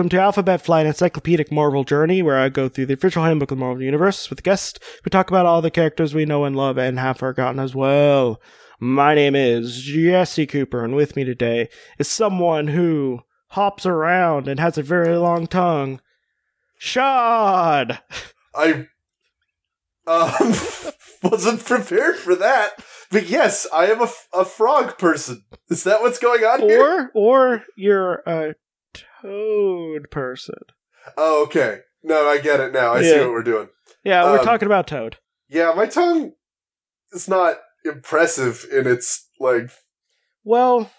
Welcome to Alphabet Flight Encyclopedic Marvel Journey, where I go through the official handbook of the Marvel Universe with guests who talk about all the characters we know and love and have forgotten as well. My name is Jesse Cooper, and with me today is someone who hops around and has a very long tongue. Shod! I wasn't prepared for that. But yes, I am a frog person. Is that what's going on here? Or you're a toad person. Oh, okay. No, I get it now. I see what we're doing. Yeah, we're talking about Toad. Yeah, my tongue is not impressive in its, like... Well,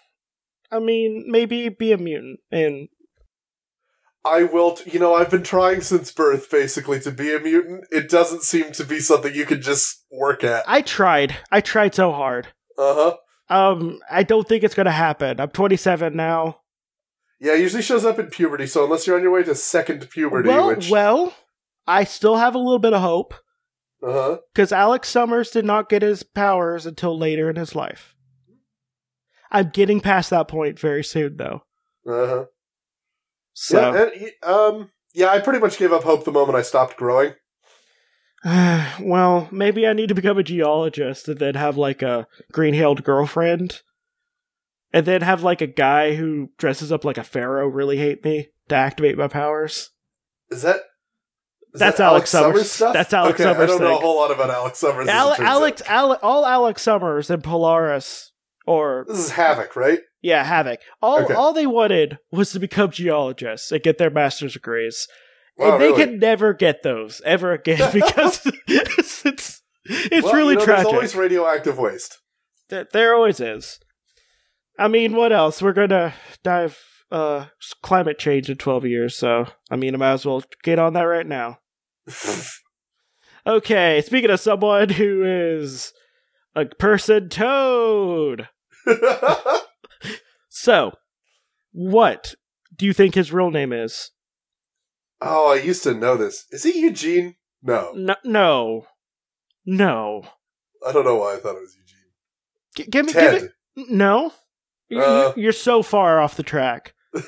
I mean, maybe be a mutant. And I will... I've been trying since birth, basically, to be a mutant. It doesn't seem to be something you can just work at. I tried so hard. Uh-huh. I don't think it's gonna happen. I'm 27 now. Yeah, it usually shows up in puberty, so unless you're on your way to second puberty, Well, I still have a little bit of hope. Uh-huh. Because Alex Summers did not get his powers until later in his life. I'm getting past that point very soon, though. Uh-huh. So... Yeah, and, I pretty much gave up hope the moment I stopped growing. Well, maybe I need to become a geologist and then have, like, a green-hailed girlfriend. And then have, like, a guy who dresses up like a pharaoh really hate me to activate my powers. That's Alex Summers stuff? That's Alex Summers. I don't know a whole lot about Alex Summers. All Alex Summers and Polaris, or... This is Havoc, right? Yeah, Havoc. All they wanted was to become geologists and get their master's degrees. Wow, and they can never get those ever again because it's really tragic. There's always radioactive waste. There always is. I mean, what else? We're gonna dive climate change in 12 years, so I mean, I might as well get on that right now. Okay, speaking of someone who is a person Toad. So, what do you think his real name is? Oh, I used to know this. Is he Eugene? No. I don't know why I thought it was Eugene. Give me. No. You're so far off the track. I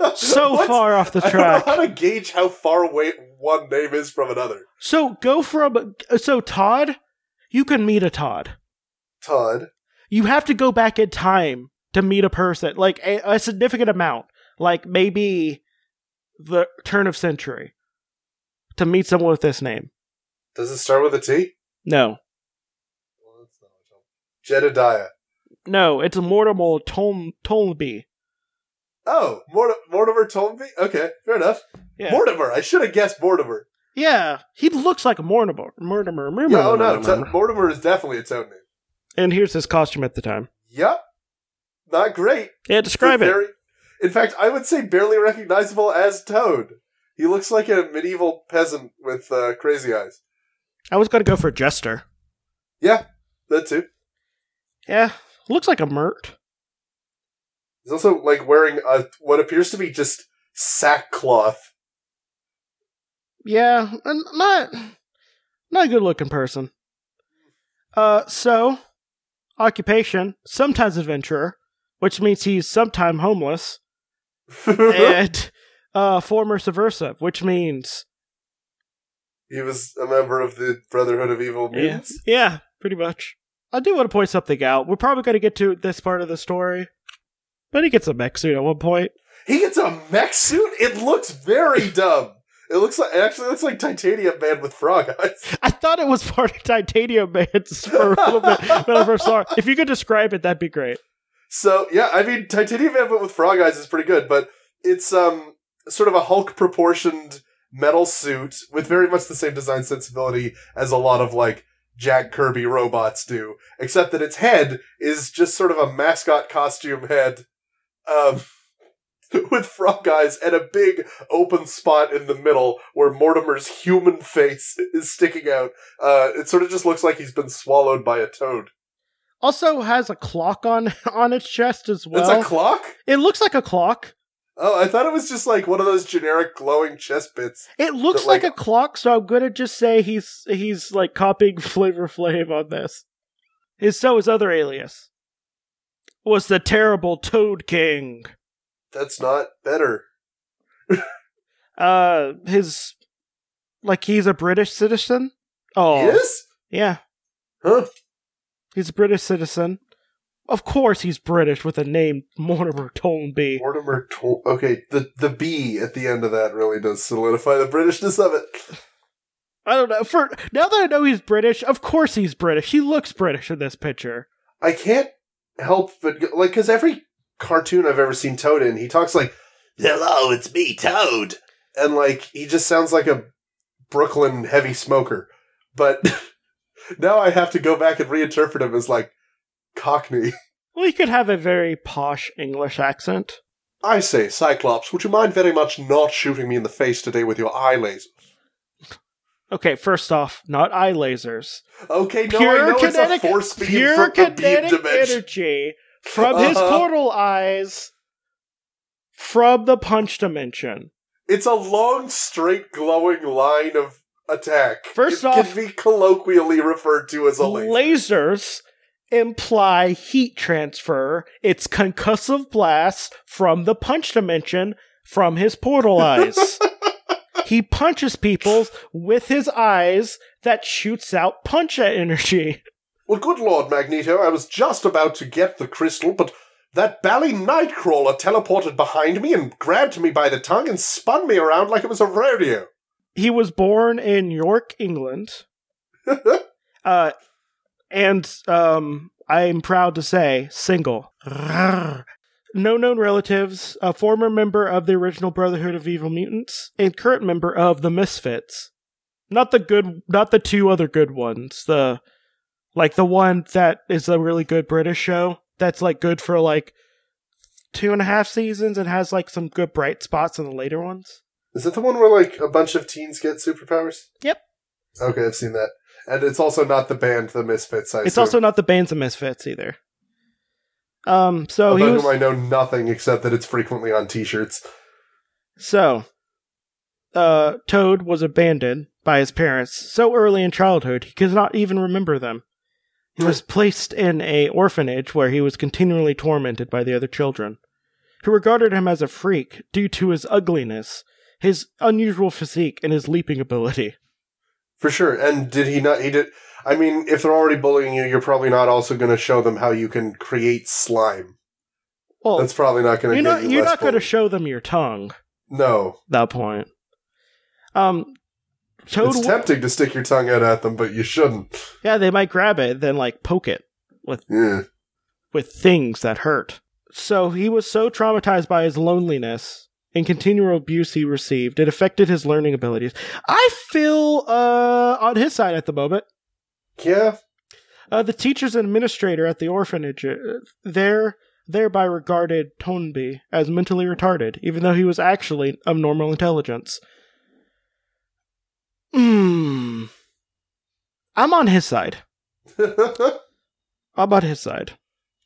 don't know how to gauge how far away one name is from another. So Todd, you can meet a Todd. Todd? You have to go back in time to meet a person, like a significant amount, like maybe the turn of century, to meet someone with this name. Does it start with a T? No. Well, that's not much. Jedediah. No, it's a Mortimer Toynbee. Oh, Mortimer Toynbee? Okay, fair enough. Yeah. Mortimer, I should have guessed Mortimer. Yeah, he looks like a Mortimer. Mortimer is definitely its own name. And here's his costume at the time. Yep. Not great. Yeah, describe it. In fact, I would say barely recognizable as Toad. He looks like a medieval peasant with crazy eyes. I was going to go for Jester. Yeah, that too. Yeah. Looks like a mert. He's also, like, wearing what appears to be just sackcloth. Yeah, not a good-looking person. So, occupation, sometimes adventurer, which means he's sometimes homeless, and former subversive, which means... He was a member of the Brotherhood of Evil Mutants? Yeah, pretty much. I do want to point something out. We're probably going to get to this part of the story. But he gets a mech suit at one point. He gets a mech suit? It looks very dumb. It actually looks like Titanium Man with frog eyes. I thought it was part of Titanium Man for a little bit when I first saw it. If you could describe it, that'd be great. So, yeah, I mean, Titanium Man with frog eyes is pretty good, but it's sort of a Hulk-proportioned metal suit with very much the same design sensibility as a lot of, like, Jack Kirby robots do, except that its head is just sort of a mascot costume head with frog eyes and a big open spot in the middle where Mortimer's human face is sticking out. It sort of just looks like he's been swallowed by a toad. Also has a clock on its chest as well. It's a clock? It looks like a clock. Oh, I thought it was just like one of those generic glowing chest bits. It looks like a clock, so I'm gonna just say he's like copying Flavor Flav on this. His other alias was the terrible Toad King. That's not better. He's a British citizen. Oh, yes? Yeah. Huh? He's a British citizen. Of course he's British with a name Mortimer Toynbee. Mortimer Toynbee. Okay, the B at the end of that really does solidify the Britishness of it. I don't know. Now that I know he's British, of course he's British. He looks British in this picture. I can't help but... because every cartoon I've ever seen Toad in, he talks like, "Hello, it's me, Toad." And, he just sounds like a Brooklyn heavy smoker. But now I have to go back and reinterpret him as, Cockney. Well, he could have a very posh English accent. I say, Cyclops, would you mind very much not shooting me in the face today with your eye lasers? Okay, first off, not eye lasers. Okay, no, pure I know kinetic, it's a force beam from the beam dimension. Pure kinetic energy from his portal eyes from the punch dimension. It's a long, straight, glowing line of attack. First off, it can be colloquially referred to as a laser. Lasers imply heat transfer. It's concussive blast from the punch dimension from his portal eyes. He punches people with his eyes that shoots out punch energy. Well, good Lord, Magneto, I was just about to get the crystal, but... that bally Nightcrawler teleported behind me and grabbed me by the tongue and spun me around like it was a rodeo. He was born in York, England. and I'm proud to say, single. No known relatives, a former member of the original Brotherhood of Evil Mutants, and current member of the Misfits. Not the two other good ones. The one that is a really good British show. That's, good for, 2.5 seasons and has, some good bright spots in the later ones. Is it the one where, a bunch of teens get superpowers? Yep. Okay, I've seen that. And it's also not the band The Misfits, I assume. It's also not the band The Misfits, either. I know nothing except that it's frequently on t-shirts. So, Toad was abandoned by his parents so early in childhood, he could not even remember them. He was placed in an orphanage where he was continually tormented by the other children, who regarded him as a freak due to his ugliness, his unusual physique, and his leaping ability. For sure. And did he not... if they're already bullying you, you're probably not also going to show them how you can create slime. Well, that's probably not going to get you. You're not going to show them your tongue. No. At that point. It's tempting to stick your tongue out at them, but you shouldn't. Yeah, they might grab it and then, poke it with things that hurt. So he was so traumatized by his loneliness and continual abuse he received, it affected his learning abilities. I feel on his side at the moment. Yeah. The teachers and administrator at the orphanage thereby regarded Toynbee as mentally retarded, even though he was actually of normal intelligence. I'm on his side. I'm on his side.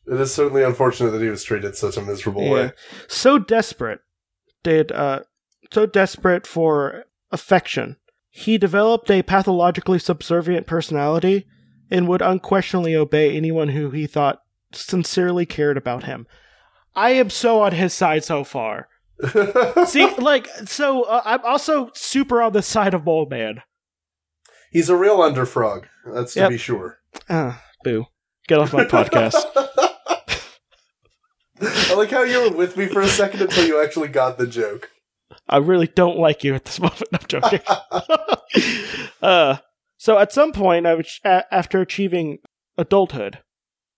It is certainly unfortunate that he was treated such a miserable way. So desperate for affection, he developed a pathologically subservient personality and would unquestionably obey anyone who he thought sincerely cared about him. I am so on his side so far. See, I'm also super on the side of Mole Man. He's a real underfrog, that's to be sure. Boo. Get off my podcast. I like how you were with me for a second until you actually got the joke. I really don't like you at this moment. I'm joking. So at some point, after achieving adulthood,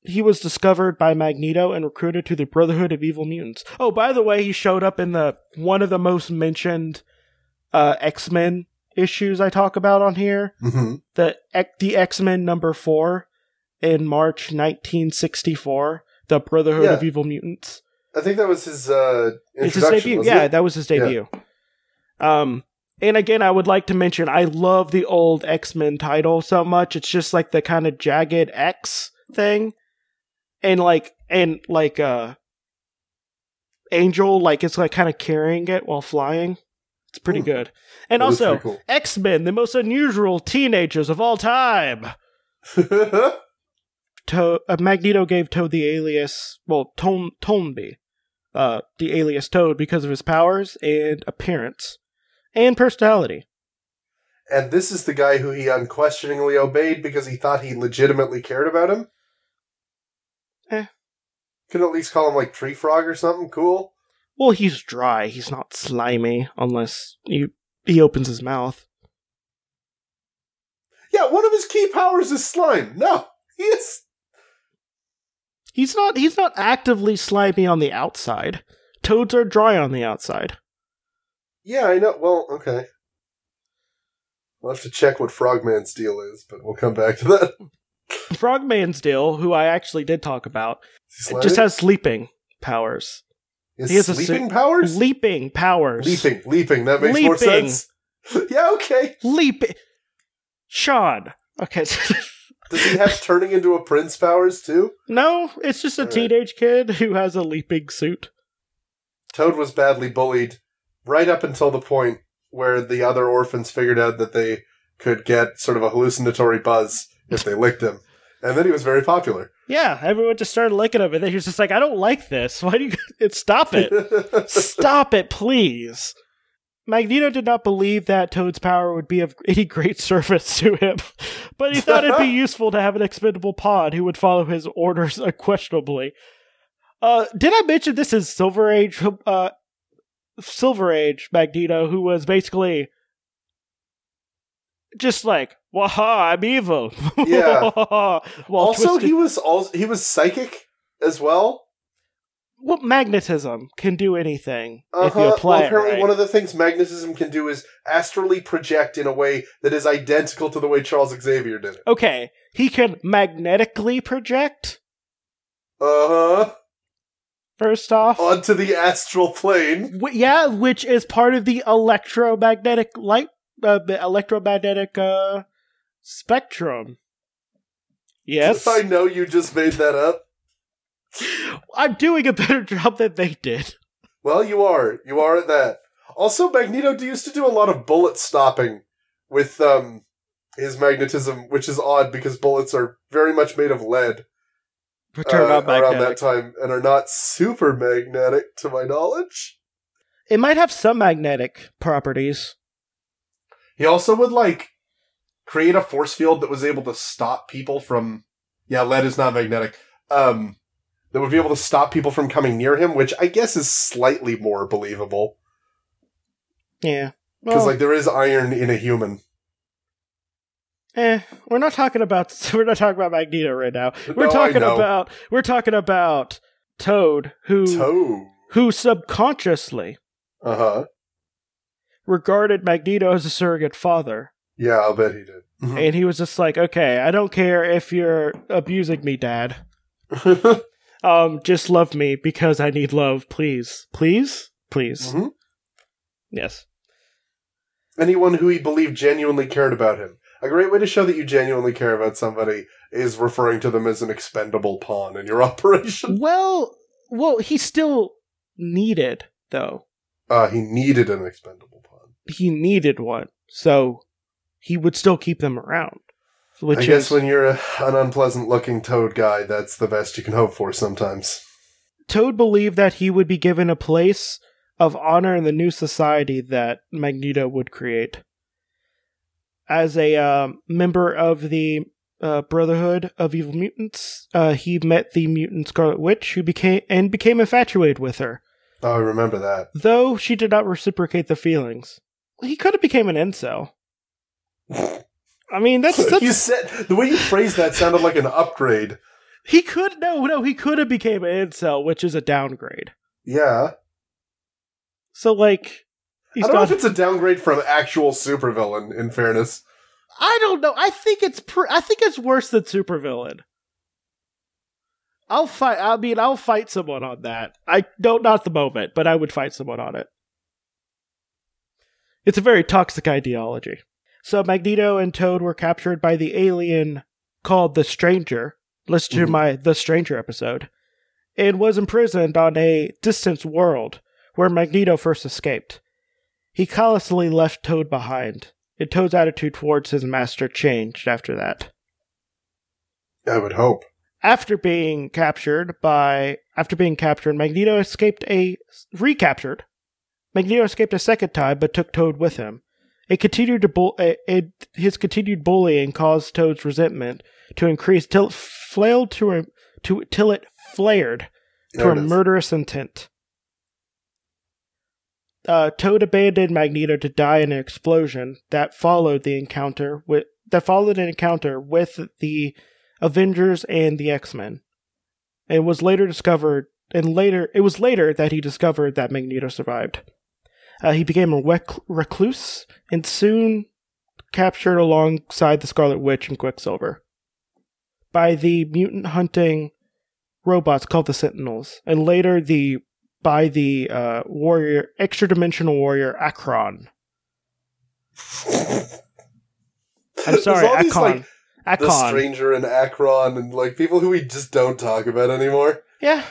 he was discovered by Magneto and recruited to the Brotherhood of Evil Mutants. Oh, by the way, he showed up in one of the most mentioned X-Men issues I talk about on here. Mm-hmm. The X-Men number 4 in March 1964, the Brotherhood of Evil Mutants. I think that was his introduction. His debut. Yeah, that was his debut. Yeah. And again, I would like to mention, I love the old X-Men title so much. It's just the kind of jagged X thing. And Angel, it's kind of carrying it while flying. It's pretty good. And also, cool. X-Men, the most unusual teenagers of all time. Magneto gave Toad the alias, Toynbee, the alias Toad because of his powers and appearance and personality. And this is the guy who he unquestioningly obeyed because he thought he legitimately cared about him? Could at least call him, like, Tree Frog or something cool? Well, he's dry. He's not slimy, unless he opens his mouth. Yeah, one of his key powers is slime. No, he is... He's not actively slimy on the outside. Toads are dry on the outside. Yeah, I know. Well, okay. We'll have to check what Frogman's deal is, but we'll come back to that. Frogman's deal, who I actually did talk about, just has sleeping powers. He has sleeping powers? Leaping powers. Leaping. That makes more sense. Yeah, okay. Leaping. Sean. Okay. Does he have turning into a prince powers, too? No, it's just a teenage kid who has a leaping suit. Toad was badly bullied right up until the point where the other orphans figured out that they could get sort of a hallucinatory buzz if they licked him. And then he was very popular. Yeah, everyone just started licking him, and then he was just like, I don't like this. Why do you... Stop it. Stop it, please. Magneto did not believe that Toad's power would be of any great service to him, but he thought it'd be useful to have an expendable pod who would follow his orders unquestionably. Did I mention this is Silver Age Magneto, who was basically just like, waha, I'm evil. Yeah. He was psychic as well. Well, magnetism can do anything if you apply it. Apparently, one of the things magnetism can do is astrally project in a way that is identical to the way Charles Xavier did it. Okay, he can magnetically project? Uh-huh. First off. Onto the astral plane. Which is part of the electromagnetic light, spectrum. Yes. I know you just made that up. I'm doing a better job than they did. Well, you are. You are at that. Also, Magneto used to do a lot of bullet stopping with his magnetism, which is odd because bullets are very much made of lead around that time and are not super magnetic, to my knowledge. It might have some magnetic properties. He also would, create a force field that was able to stop people from... Yeah, lead is not magnetic. That would be able to stop people from coming near him, which I guess is slightly more believable. Yeah. Because, there is iron in a human. We're not talking about Magneto right now. We're talking about Toad, who subconsciously regarded Magneto as a surrogate father. Yeah, I'll bet he did. Mm-hmm. And he was just like, okay, I don't care if you're abusing me, Dad. Just love me because I need love, please. Please? Please. Mm-hmm. Yes. Anyone who he believed genuinely cared about him. A great way to show that you genuinely care about somebody is referring to them as an expendable pawn in your operation. Well, he still needed, though. He needed an expendable pawn. He needed one, so he would still keep them around. I guess when you're an unpleasant-looking Toad guy, that's the best you can hope for sometimes. Toad believed that he would be given a place of honor in the new society that Magneto would create. As a member of the Brotherhood of Evil Mutants, he met the mutant Scarlet Witch, who became infatuated with her. Oh, I remember that. Though she did not reciprocate the feelings. He could have became an incel. I mean, that's... You said, the way you phrased that sounded like an upgrade. He could have became an incel, which is a downgrade. Yeah. So, I don't know if it's a downgrade from actual supervillain, in fairness. I don't know. I think it's worse than supervillain. I'll fight someone on that. I don't, not at the moment, but I would fight someone on it. It's a very toxic ideology. So Magneto and Toad were captured by the alien called The Stranger. Listen to my The Stranger episode. And was imprisoned on a distant world where Magneto first escaped. He callously left Toad behind. And Toad's attitude towards his master changed after that. I would hope. After being captured, Magneto escaped a second time, but took Toad with him. His continued bullying caused Toad's resentment to increase till it flared to a murderous intent. Toad abandoned Magneto to die in an explosion that followed an encounter with the Avengers and the X-Men, and it was later that he discovered that Magneto survived. He became a recluse and soon captured alongside the Scarlet Witch and Quicksilver by the mutant hunting robots called the Sentinels, and later by the warrior, extra-dimensional warrior Arkon. I'm sorry, Arkon. The Stranger and Arkon and people who we just don't talk about anymore. Yeah.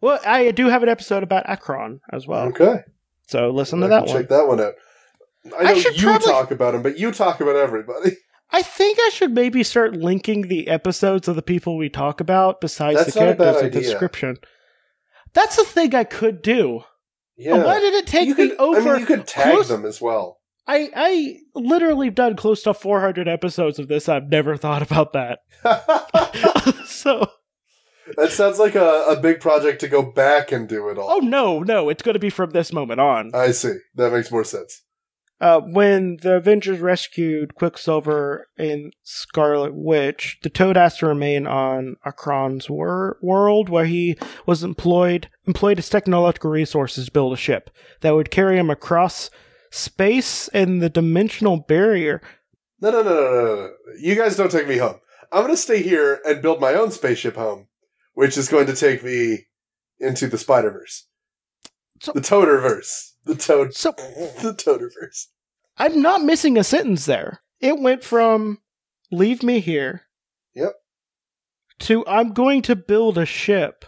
Well, I do have an episode about Arkon as well. Okay. So listen to that one. Check that one out. I know talk about him, but you talk about everybody. I think I should maybe start linking the episodes of the people we talk about besides the characters in the description. That's a thing I could do. Yeah. Why did it take me over? You could tag them as well. I literally have done close to 400 episodes of this. I've never thought about that. So that sounds like a big project to go back and do it all. Oh, no. It's going to be from this moment on. I see. That makes more sense. When the Avengers rescued Quicksilver and Scarlet Witch, the Toad has to remain on Akron's world, where he was employed as technological resources to build a ship that would carry him across space and the dimensional barrier. No. You guys don't take me home. I'm going to stay here and build my own spaceship home, which is going to take me into the Spider-Verse. The Toaderverse. The Toaderverse. I'm not missing a sentence there. It went from, leave me here. Yep. To, I'm going to build a ship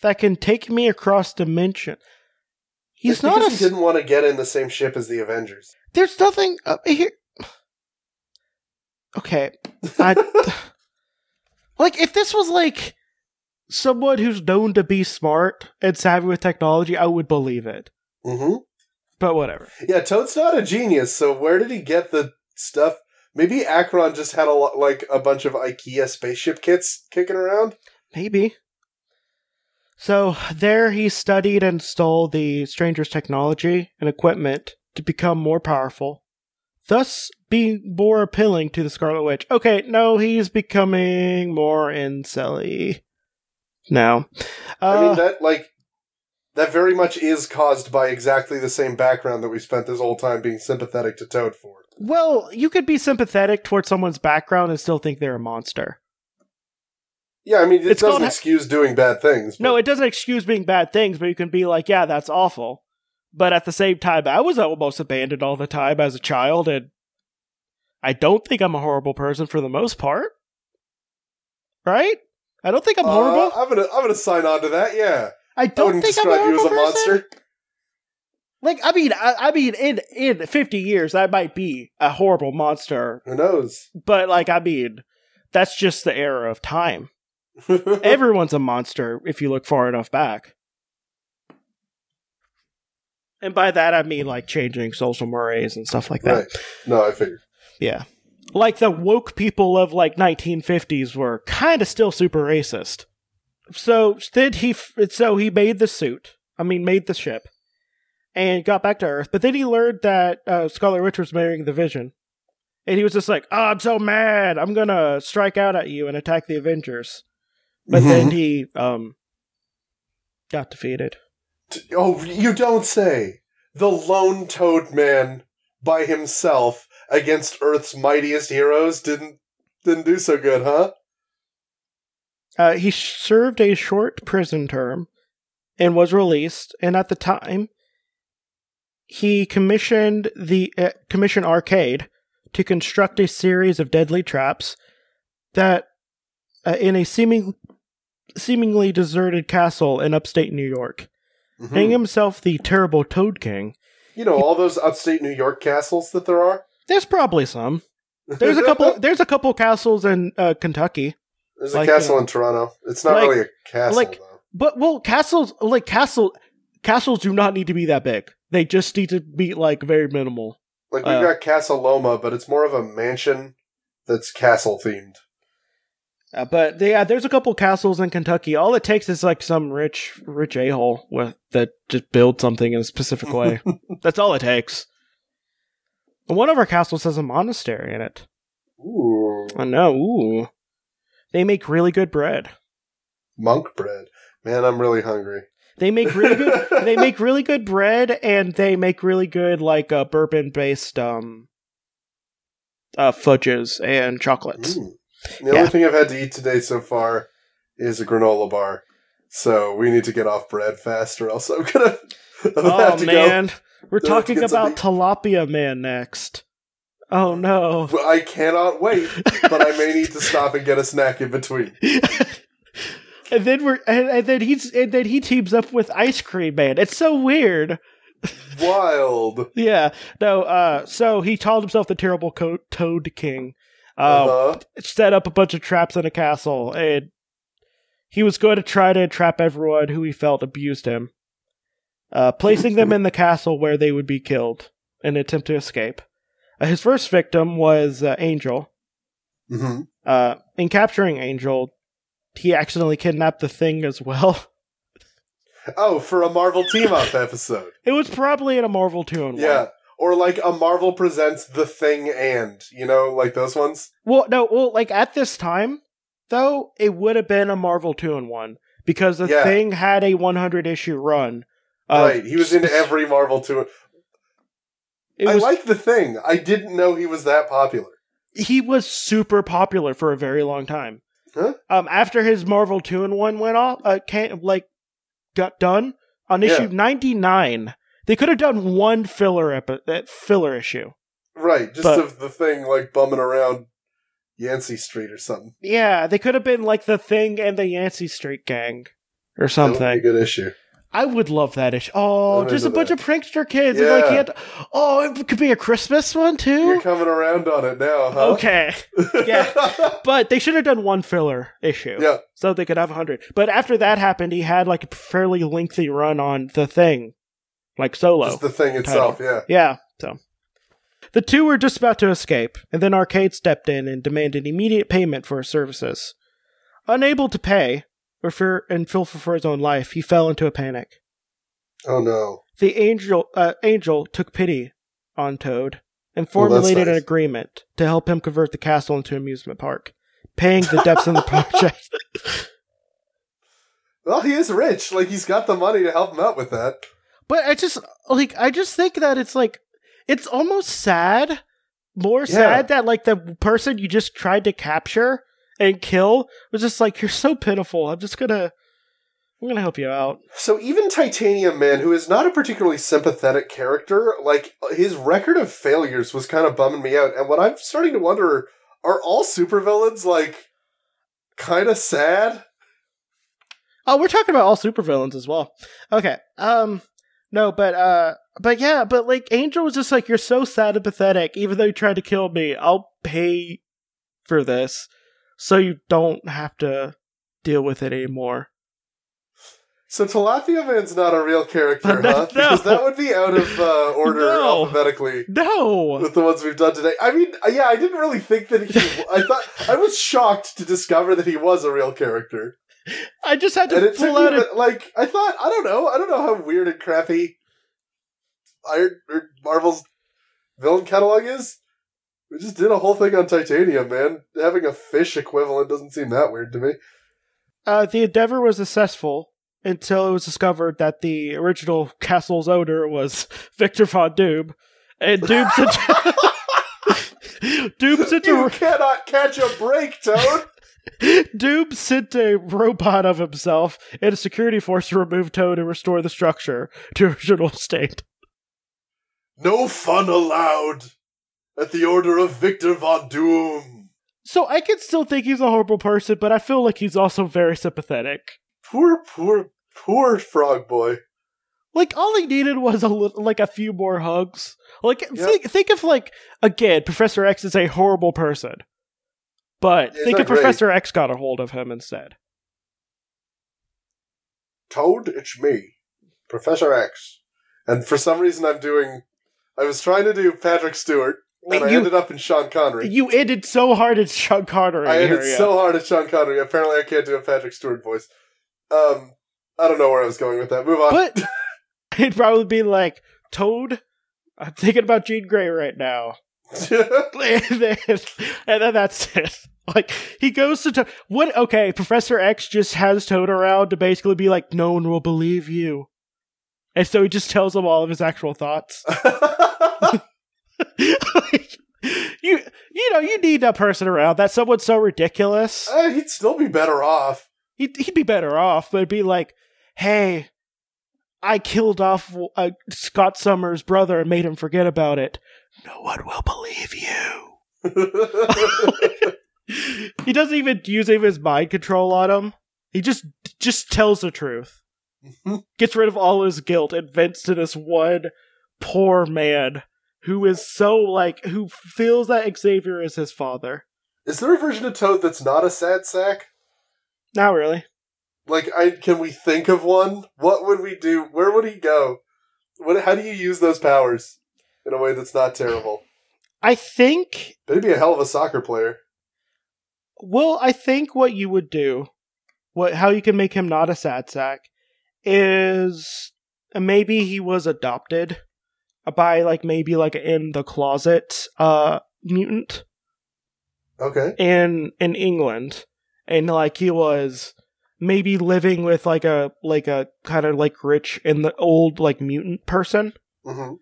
that can take me across dimension. It's not because he didn't want to get in the same ship as the Avengers. There's nothing up here. Okay. If this was someone who's known to be smart and savvy with technology, I would believe it. Mm-hmm. But whatever. Yeah, Toad's not a genius, so where did he get the stuff? Maybe Arkon just had a bunch of IKEA spaceship kits kicking around? Maybe. So, there he studied and stole the Stranger's technology and equipment to become more powerful, thus being more appealing to the Scarlet Witch. Okay, no, he's becoming more incelly. Now, that very much is caused by exactly the same background that we spent this whole time being sympathetic to Toad for. Well, you could be sympathetic towards someone's background and still think they're a monster. Yeah, it doesn't excuse doing bad things. But. No, it doesn't excuse being bad things, but you can be like, yeah, that's awful. But at the same time, I was almost abandoned all the time as a child, and I don't think I'm a horrible person for the most part. Right? I don't think I'm horrible. I'm gonna sign on to that, yeah. I don't think I'm a horrible person. I wouldn't describe you as a monster. In 50 years, I might be a horrible monster. Who knows? But, that's just the era of time. Everyone's a monster if you look far enough back. And by that I mean changing social mores and stuff like that. Right. No, I figured. Yeah. The woke people of 1950s were kind of still super racist. So he made the suit. Made the ship and got back to Earth, but then he learned that Scarlet Witch was marrying the Vision. And he was just like, oh, I'm so mad. I'm going to strike out at you and attack the Avengers. But then he got defeated. Oh, you don't say. The lone Toad Man by himself against Earth's mightiest heroes didn't do so good, huh? He served a short prison term and was released. And at the time, he commissioned Arcade to construct a series of deadly traps that, in a seemingly deserted castle in upstate New York, named himself the Terrible Toad King. All those upstate New York castles that there are? There's probably some. There's a couple castles in Kentucky. There's a castle in Toronto. It's not really a castle, though. But, well, castles do not need to be that big. They just need to be, very minimal. We've got Castle Loma, but it's more of a mansion that's castle-themed. But, there's a couple castles in Kentucky. All it takes is, some rich a-hole that just builds something in a specific way. That's all it takes. One of our castles has a monastery in it. Ooh. I know, ooh. They make really good bread. Monk bread. Man, I'm really hungry. They make really good bread, and they make really good bourbon-based fudges and chocolates. Ooh. The only thing I've had to eat today so far is a granola bar. So we need to get off bread fast, or else I'm gonna. Oh man, we're talking about Tilapia Man next. Oh no! I cannot wait, but I may need to stop and get a snack in between. And then he teams up with Ice Cream Man. It's so weird. Wild. Yeah. No. So he called himself the Terrible Toad King. Set up a bunch of traps in a castle, and he was going to try to trap everyone who he felt abused him, placing them in the castle where they would be killed in an attempt to escape. His first victim was Angel. Mm-hmm. In capturing Angel, he accidentally kidnapped the Thing as well. Oh, for a Marvel team-up episode. It was probably in a Marvel 2-in-1. Yeah. Or a Marvel Presents The Thing and, those ones? Well, no, at this time, though, it would have been a Marvel 2-in-1, because The Thing had a 100-issue run. Right, he was in every Marvel 2-in-1. I like The Thing. I didn't know he was that popular. He was super popular for a very long time. Huh? After his Marvel 2-in-1 went off, got done, on issue 99... They could have done one filler issue. Right, just of the Thing, bumming around Yancey Street or something. Yeah, they could have been, the Thing and the Yancey Street gang or something. That would be a good issue. I would love that issue. Oh, I'm just a bunch of prankster kids. Yeah. It could be a Christmas one, too? You're coming around on it now, huh? Okay. Yeah. But they should have done one filler issue. Yeah. So they could have 100. But after that happened, he had, a fairly lengthy run on the Thing. Solo. Just the Thing itself, title. Yeah. So. The two were just about to escape, and then Arcade stepped in and demanded immediate payment for his services. Unable to pay, and fearful for his own life, he fell into a panic. Oh no. The Angel took pity on Toad, and formulated an agreement to help him convert the castle into an amusement park, paying the debts in the project. Well, he is rich. He's got the money to help him out with that. But I just, think that it's, it's almost sad, sad that, the person you just tried to capture and kill was just you're so pitiful, I'm gonna help you out. So even Titanium Man, who is not a particularly sympathetic character, his record of failures was kind of bumming me out, and what I'm starting to wonder, are all supervillains, kind of sad? Oh, we're talking about all supervillains as well. Okay, No, but Angel was just you're so sad and pathetic, even though you tried to kill me, I'll pay for this, so you don't have to deal with it anymore. So Tilapia Man's not a real character, huh? No. Because that would be out of order alphabetically. No! With the ones we've done today. I mean, yeah, I didn't really think that I was shocked to discover that he was a real character. I just had to pull out I don't know how weird and crappy Marvel's villain catalog is. We just did a whole thing on Titanium, man. Having a fish equivalent doesn't seem that weird to me. The endeavor was successful until it was discovered that the original castle's owner was Victor Von Doom, and Doom you cannot catch a break, Toad! Doom sent a robot of himself and a security force to remove Toad and restore the structure to original state. No fun allowed at the order of Victor Von Doom. So I can still think he's a horrible person, but I feel he's also very sympathetic. Poor frog boy. All he needed was a few more hugs. Think of, again, Professor X is a horrible person. But yeah, think if Professor X got a hold of him instead. Toad, it's me, Professor X. And for some reason I was trying to do Patrick Stewart, and I ended up in Sean Connery. You ended so hard at Sean Connery. Apparently I can't do a Patrick Stewart voice. I don't know where I was going with that. Move on. But it'd probably be like, Toad, I'm thinking about Jean Grey right now. and then that's it. Like, he goes to Toad. What? Okay, Professor X just has Toad around to basically be like, no one will believe you. And so he just tells them all of his actual thoughts. Like, you need that person around. That someone's so ridiculous. He'd still be better off. He'd be better off, but it'd be like, hey, I killed off Scott Summers' brother and made him forget about it. No one will believe you. He doesn't even use his mind control on him. He just tells the truth. Gets rid of all his guilt and vents to this one poor man who is so, like, who feels that Xavier is his father. Is there a version of Toad that's not a sad sack? Not really. Like, can we think of one? What would we do? Where would he go? How do you use those powers in a way that's not terrible? I think... But he'd be a hell of a soccer player. Well, I think what you would do, how you can make him not a sad sack, is maybe he was adopted by, like, maybe, like, in the closet mutant. Okay. In England. And, like, he was maybe living with, like a kind of, like, rich and the old, like, mutant person. Mm-hmm.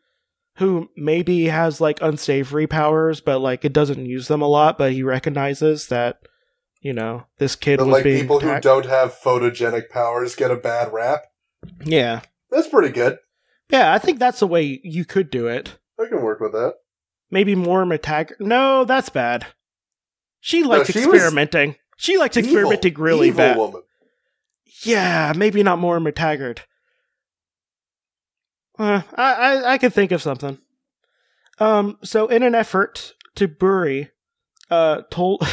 Who maybe has, like, unsavory powers, but, like, it doesn't use them a lot, but he recognizes that, you know, this kid was being people who don't have photogenic powers get a bad rap. Yeah. That's pretty good. Yeah, I think that's the way you could do it. I can work with that. Maybe more McTaggart. No, that's bad. She likes experimenting. She likes experimenting really bad. Woman. Yeah, maybe not more McTaggart. I could think of something. So in an effort to bury told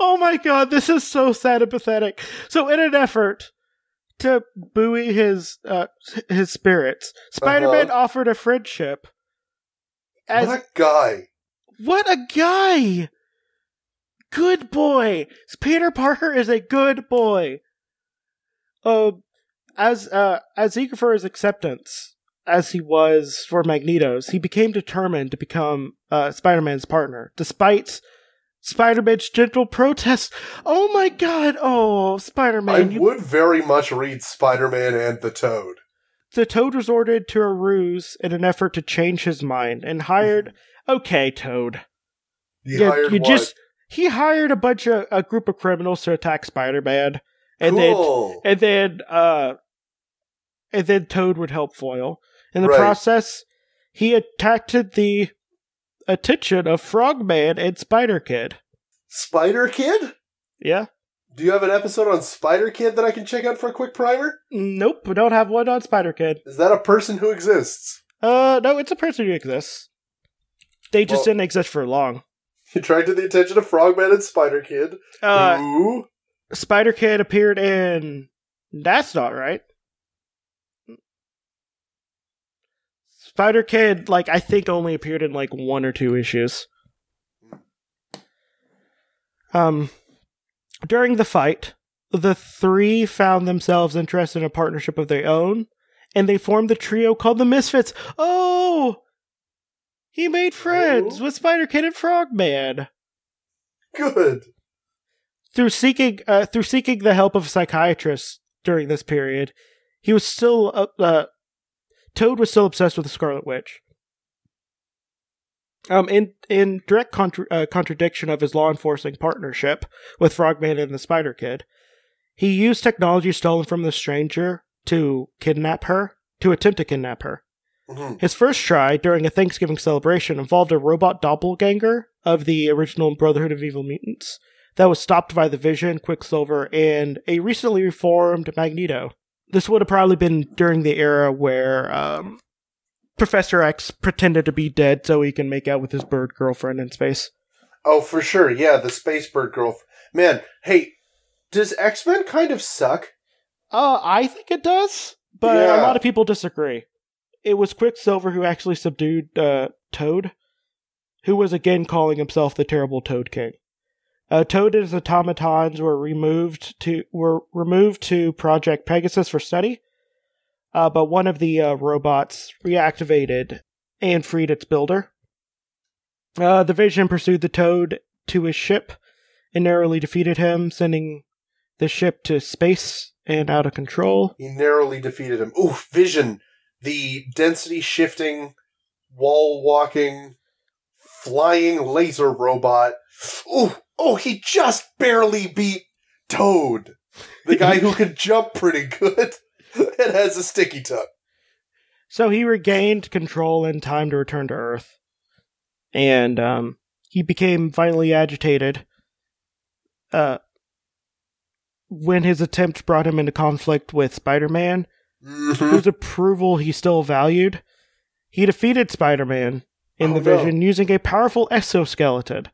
oh my god, this is so sad and pathetic. So in an effort to buoy his spirits, Spider-Man offered a friendship. What a guy. What a guy. Good boy. Peter Parker is a good boy. As eager for his acceptance as he was for Magneto's, he became determined to become Spider-Man's partner, despite Spider-Man's gentle protest. Oh my god, oh, Spider-Man. I would very much read Spider-Man and the Toad. The Toad resorted to a ruse in an effort to change his mind and hired... Okay, Toad. He hired a group of criminals to attack Spider-Man. And cool. then Toad would help foil. In the process, he attracted the attention of Frogman and Spider-Kid. Spider-Kid? Yeah. Do you have an episode on Spider-Kid that I can check out for a quick primer? Nope, we don't have one on Spider-Kid. Is that a person who exists? No, it's a person who exists. They just didn't exist for long. He attracted the attention of Frogman and Spider-Kid. Ooh. Spider-Kid appeared in... That's not right. Spider-Kid, like, I think only appeared in, like, one or two issues. During the fight, the three found themselves interested in a partnership of their own, and they formed the trio called the Misfits. Oh! He made friends with Spider-Kid and Frogman. Good. Through seeking the help of a psychiatrist during this period, he was still Toad was still obsessed with the Scarlet Witch. In direct contradiction of his law enforcing partnership with Frogman and the Spider-Kid, he used technology stolen from the Stranger to attempt to kidnap her. Mm-hmm. His first try during a Thanksgiving celebration involved a robot doppelganger of the original Brotherhood of Evil Mutants. That was stopped by the Vision, Quicksilver, and a recently reformed Magneto. This would have probably been during the era where Professor X pretended to be dead so he can make out with his bird girlfriend in space. Oh, for sure. Yeah, the space bird girl. Man, hey, does X-Men kind of suck? I think it does, but yeah. A lot of people disagree. It was Quicksilver who actually subdued Toad, who was again calling himself the terrible Toad King. Toad and his automatons were removed to Project Pegasus for study, but one of the robots reactivated and freed its builder. The Vision pursued the Toad to his ship and narrowly defeated him, sending the ship to space and out of control. He narrowly defeated him. Oof, Vision, the density-shifting, wall-walking, flying laser robot. Ooh, oh, he just barely beat Toad, the guy who can jump pretty good and has a sticky tongue. So he regained control in time to return to Earth. And he became violently agitated when his attempt brought him into conflict with Spider-Man, whose approval he still valued. He defeated Spider-Man in the Vision using a powerful exoskeleton,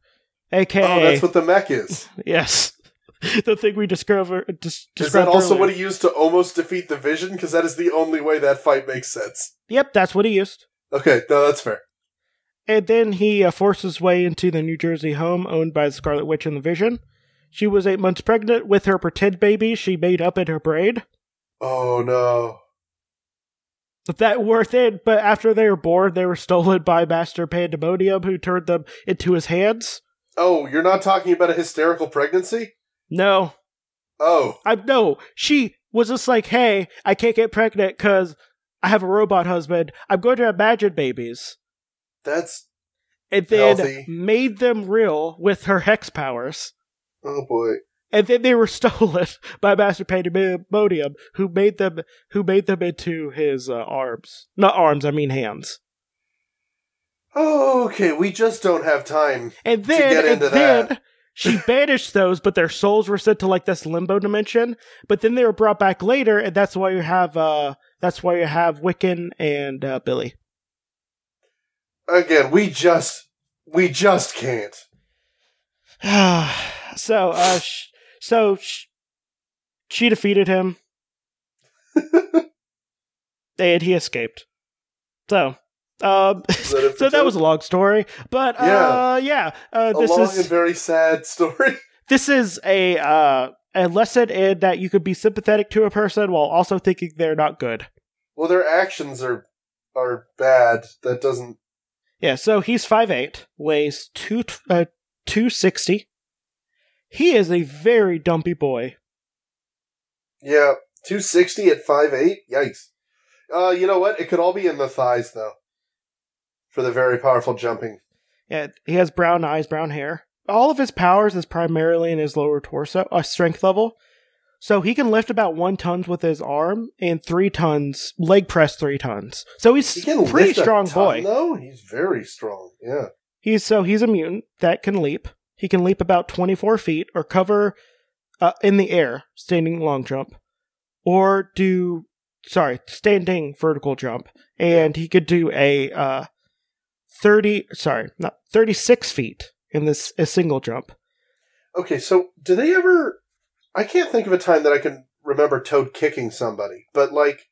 aka... Oh, that's what the mech is. Yes. The thing we discovered... Is that also earlier. What he used to almost defeat the Vision? Because that is the only way that fight makes sense. Yep, that's what he used. Okay, no, that's fair. And then he forced his way into the New Jersey home owned by the Scarlet Witch and the Vision. She was 8 months pregnant with her pretend baby she made up in her braid. Oh, no. That worth it, but after they were born, they were stolen by Master Pandemonium, who turned them into his hands. Oh, you're not talking about a hysterical pregnancy? No. Oh. No, she was just like, hey, I can't get pregnant because I have a robot husband. I'm going to imagine babies. That's and then healthy. Made them real with her hex powers. Oh boy! And then they were stolen by Master Pandemonium, who made them into his arms. Not arms, I mean hands. Oh, okay. We just don't have time to get into that. She banished those, but their souls were sent to like this limbo dimension. But then they were brought back later, and that's why you have Wiccan and Billy. Again, we just can't. She defeated him, and he escaped. So that was a long story, but this is a very sad story. This is a lesson in that you could be sympathetic to a person while also thinking they're not good. Well, their actions are bad. That doesn't. Yeah, so he's 5'8", weighs 260. He is a very dumpy boy. Yeah, 260 at 5'8"? Yikes. You know what? It could all be in the thighs, though. For the very powerful jumping. Yeah, he has brown eyes, brown hair. All of his powers is primarily in his lower torso, strength level. So he can lift about 1 ton with his arm and 3 tons, leg press 3 tons. So he's a pretty strong boy. No, he's very strong, yeah. He's a mutant that can leap. He can leap about 24 feet or cover in the air, standing long jump, or standing vertical jump. And he could do a 36 feet in a single jump. Okay, so do they ever... I can't think of a time that I can remember Toad kicking somebody, but, like,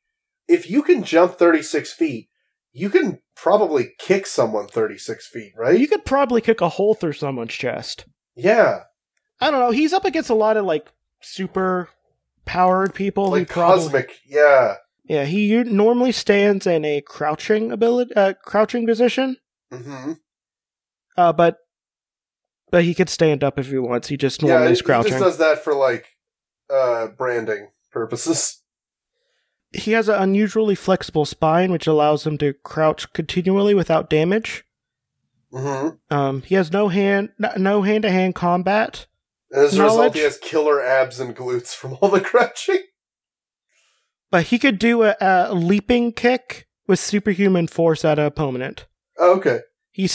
if you can jump 36 feet, you can probably kick someone 36 feet, right? You could probably kick a hole through someone's chest. Yeah. I don't know. He's up against a lot of, like, super-powered people. Like cosmic, yeah. Yeah, he normally stands in a crouching position. Mm-hmm. But he could stand up if he wants. He just normally is crouching. He just does that for, like... branding purposes. He has an unusually flexible spine, which allows him to crouch continually without damage. Mm-hmm. He has no hand-to-hand combat. And as a result, he has killer abs and glutes from all the crouching. But he could do a leaping kick with superhuman force at an opponent. Oh, okay. He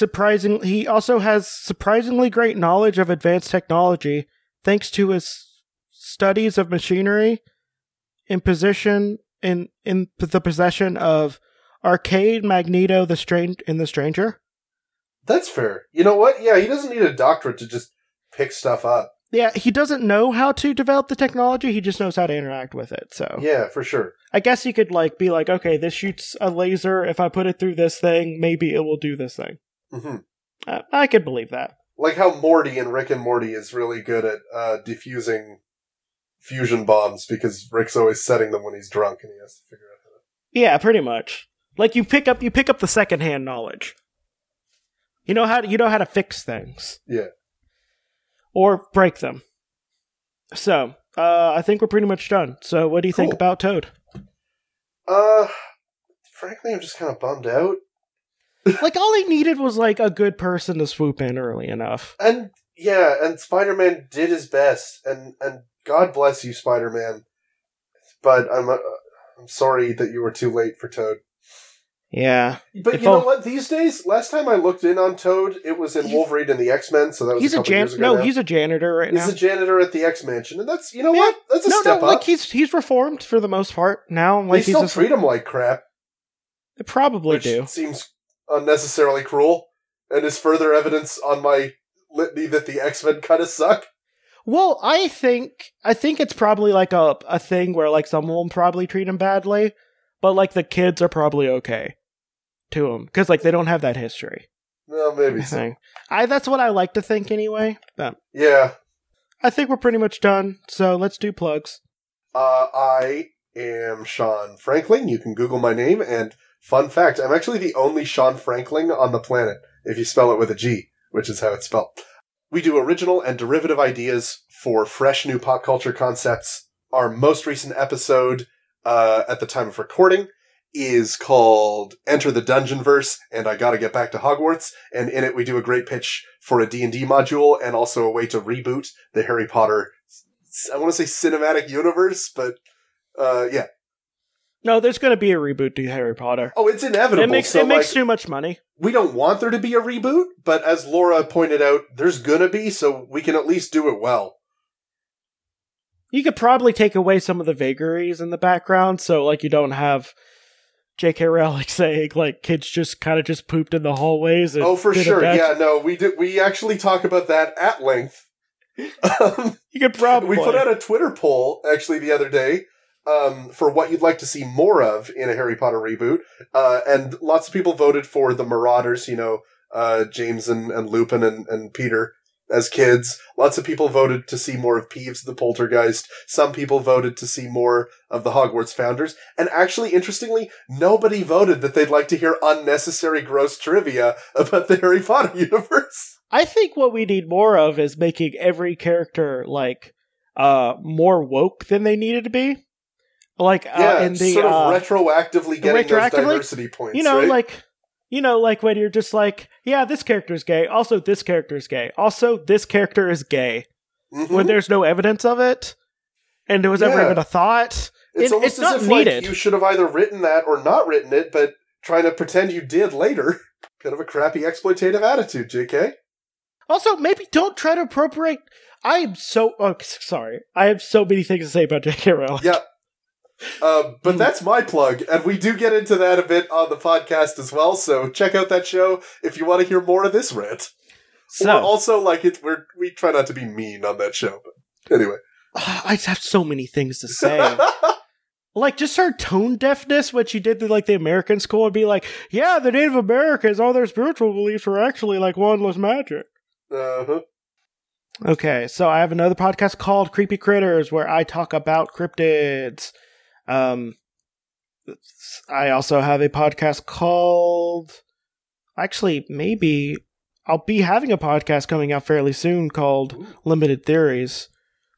also has surprisingly great knowledge of advanced technology, thanks to his studies of machinery in the possession of Arcade, Magneto, The Stranger. That's fair. You know what? Yeah, he doesn't need a doctorate to just pick stuff up. Yeah, he doesn't know how to develop the technology, he just knows how to interact with it, so... Yeah, for sure. I guess he could, like, be like, okay, this shoots a laser, if I put it through this thing, maybe it will do this thing. Mm-hmm. I could believe that. Like how Morty in Rick and Morty is really good at defusing fusion bombs, because Rick's always setting them when he's drunk, and he has to figure out how to... Yeah, pretty much. Like, you pick up the secondhand knowledge. You know how to fix things. Yeah. Or break them. So, I think we're pretty much done. So, what do you think about Toad? Frankly, I'm just kind of bummed out. Like, all he needed was, like, a good person to swoop in early enough. And, yeah, and Spider-Man did his best. And God bless you, Spider-Man. But I'm sorry that you were too late for Toad. Yeah. But you know what? These days, last time I looked in on Toad, it was in Wolverine and the X-Men, so that was a couple years ago. No, he's a janitor right now. He's a janitor at the X-Mansion, and that's, you know what? That's a step up. Like, he's reformed for the most part now. Like, they still treat him like crap. They probably do. Which seems unnecessarily cruel, and is further evidence on my litany that the X-Men kind of suck. Well, I think it's probably like a thing where, like, someone will probably treat him badly, but, like, the kids are probably okay to him, because, like, they don't have that history. Well, maybe so. That's what I like to think, anyway. But yeah. I think we're pretty much done, so let's do plugs. I am Sean Franklin. You can Google my name, and fun fact, I'm actually the only Sean Franklin on the planet, if you spell it with a G, which is how it's spelled. We do original and derivative ideas for fresh new pop culture concepts. Our most recent episode, at the time of recording, is called Enter the Dungeonverse, and I Gotta Get Back to Hogwarts, and in it we do a great pitch for a D&D module and also a way to reboot the Harry Potter, I want to say cinematic universe, but, yeah. No, there's going to be a reboot to Harry Potter. Oh, it's inevitable. It makes too much money. We don't want there to be a reboot, but as Laura pointed out, there's going to be, so we can at least do it well. You could probably take away some of the vagaries in the background, so, like, you don't have JK Rowling saying, like, kids just kind of just pooped in the hallways. And for sure. Yeah, no, we actually talk about that at length. You could probably. We put out a Twitter poll, actually, the other day, for what you'd like to see more of in a Harry Potter reboot. And lots of people voted for the Marauders, you know, James and Lupin and Peter as kids. Lots of people voted to see more of Peeves the Poltergeist. Some people voted to see more of the Hogwarts Founders. And actually, interestingly, nobody voted that they'd like to hear unnecessary gross trivia about the Harry Potter universe. I think what we need more of is making every character, like, more woke than they needed to be. Like, in the, sort of retroactively getting those diversity points, right? Like... You know, like, when you're just like, yeah, this character's gay, also this character's gay, also this character is gay. Mm-hmm. When there's no evidence of it, and there was ever even a thought. It's almost as if, like, you should have either written that or not written it, but trying to pretend you did later. Kind of a crappy exploitative attitude, JK. Also, maybe don't try to appropriate... I have so many things to say about JK Rowling. Yeah. But that's my plug, and we do get into that a bit on the podcast as well, so check out that show if you want to hear more of this rant. So, also, like, we try not to be mean on that show, but anyway. I have so many things to say. Like, just her tone deafness, when she did through, like, the American school, and be like, yeah, the Native Americans, all their spiritual beliefs were actually, like, wandless magic. Uh-huh. Okay, so I have another podcast called Creepy Critters, where I talk about cryptids. I also have a podcast called, actually, maybe I'll be having a podcast coming out fairly soon called Limited Theories.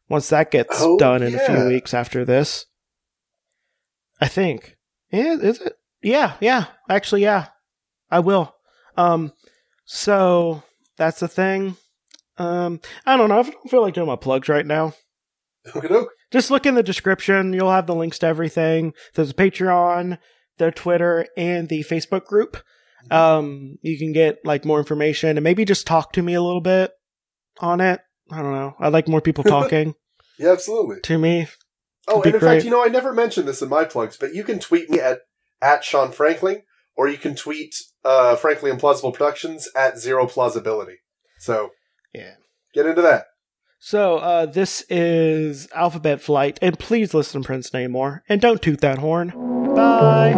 Once that gets done in a few weeks after this, I think. Yeah, is it? Yeah. Actually, yeah, I will. So that's the thing. I don't know. I don't feel like doing my plugs right now. Okey-doke. Just look in the description. You'll have the links to everything. There's a Patreon, their Twitter, and the Facebook group. You can get, like, more information and maybe just talk to me a little bit on it. I don't know. I'd like more people talking. Yeah, absolutely. To me. Oh, and in fact, I never mentioned this in my plugs, but you can tweet me at Sean Franklin, or you can tweet frankly implausible productions at zero plausibility. So, yeah, get into that. So, this is Alphabet Flight, and please listen to Prince Namor, and don't toot that horn. Bye!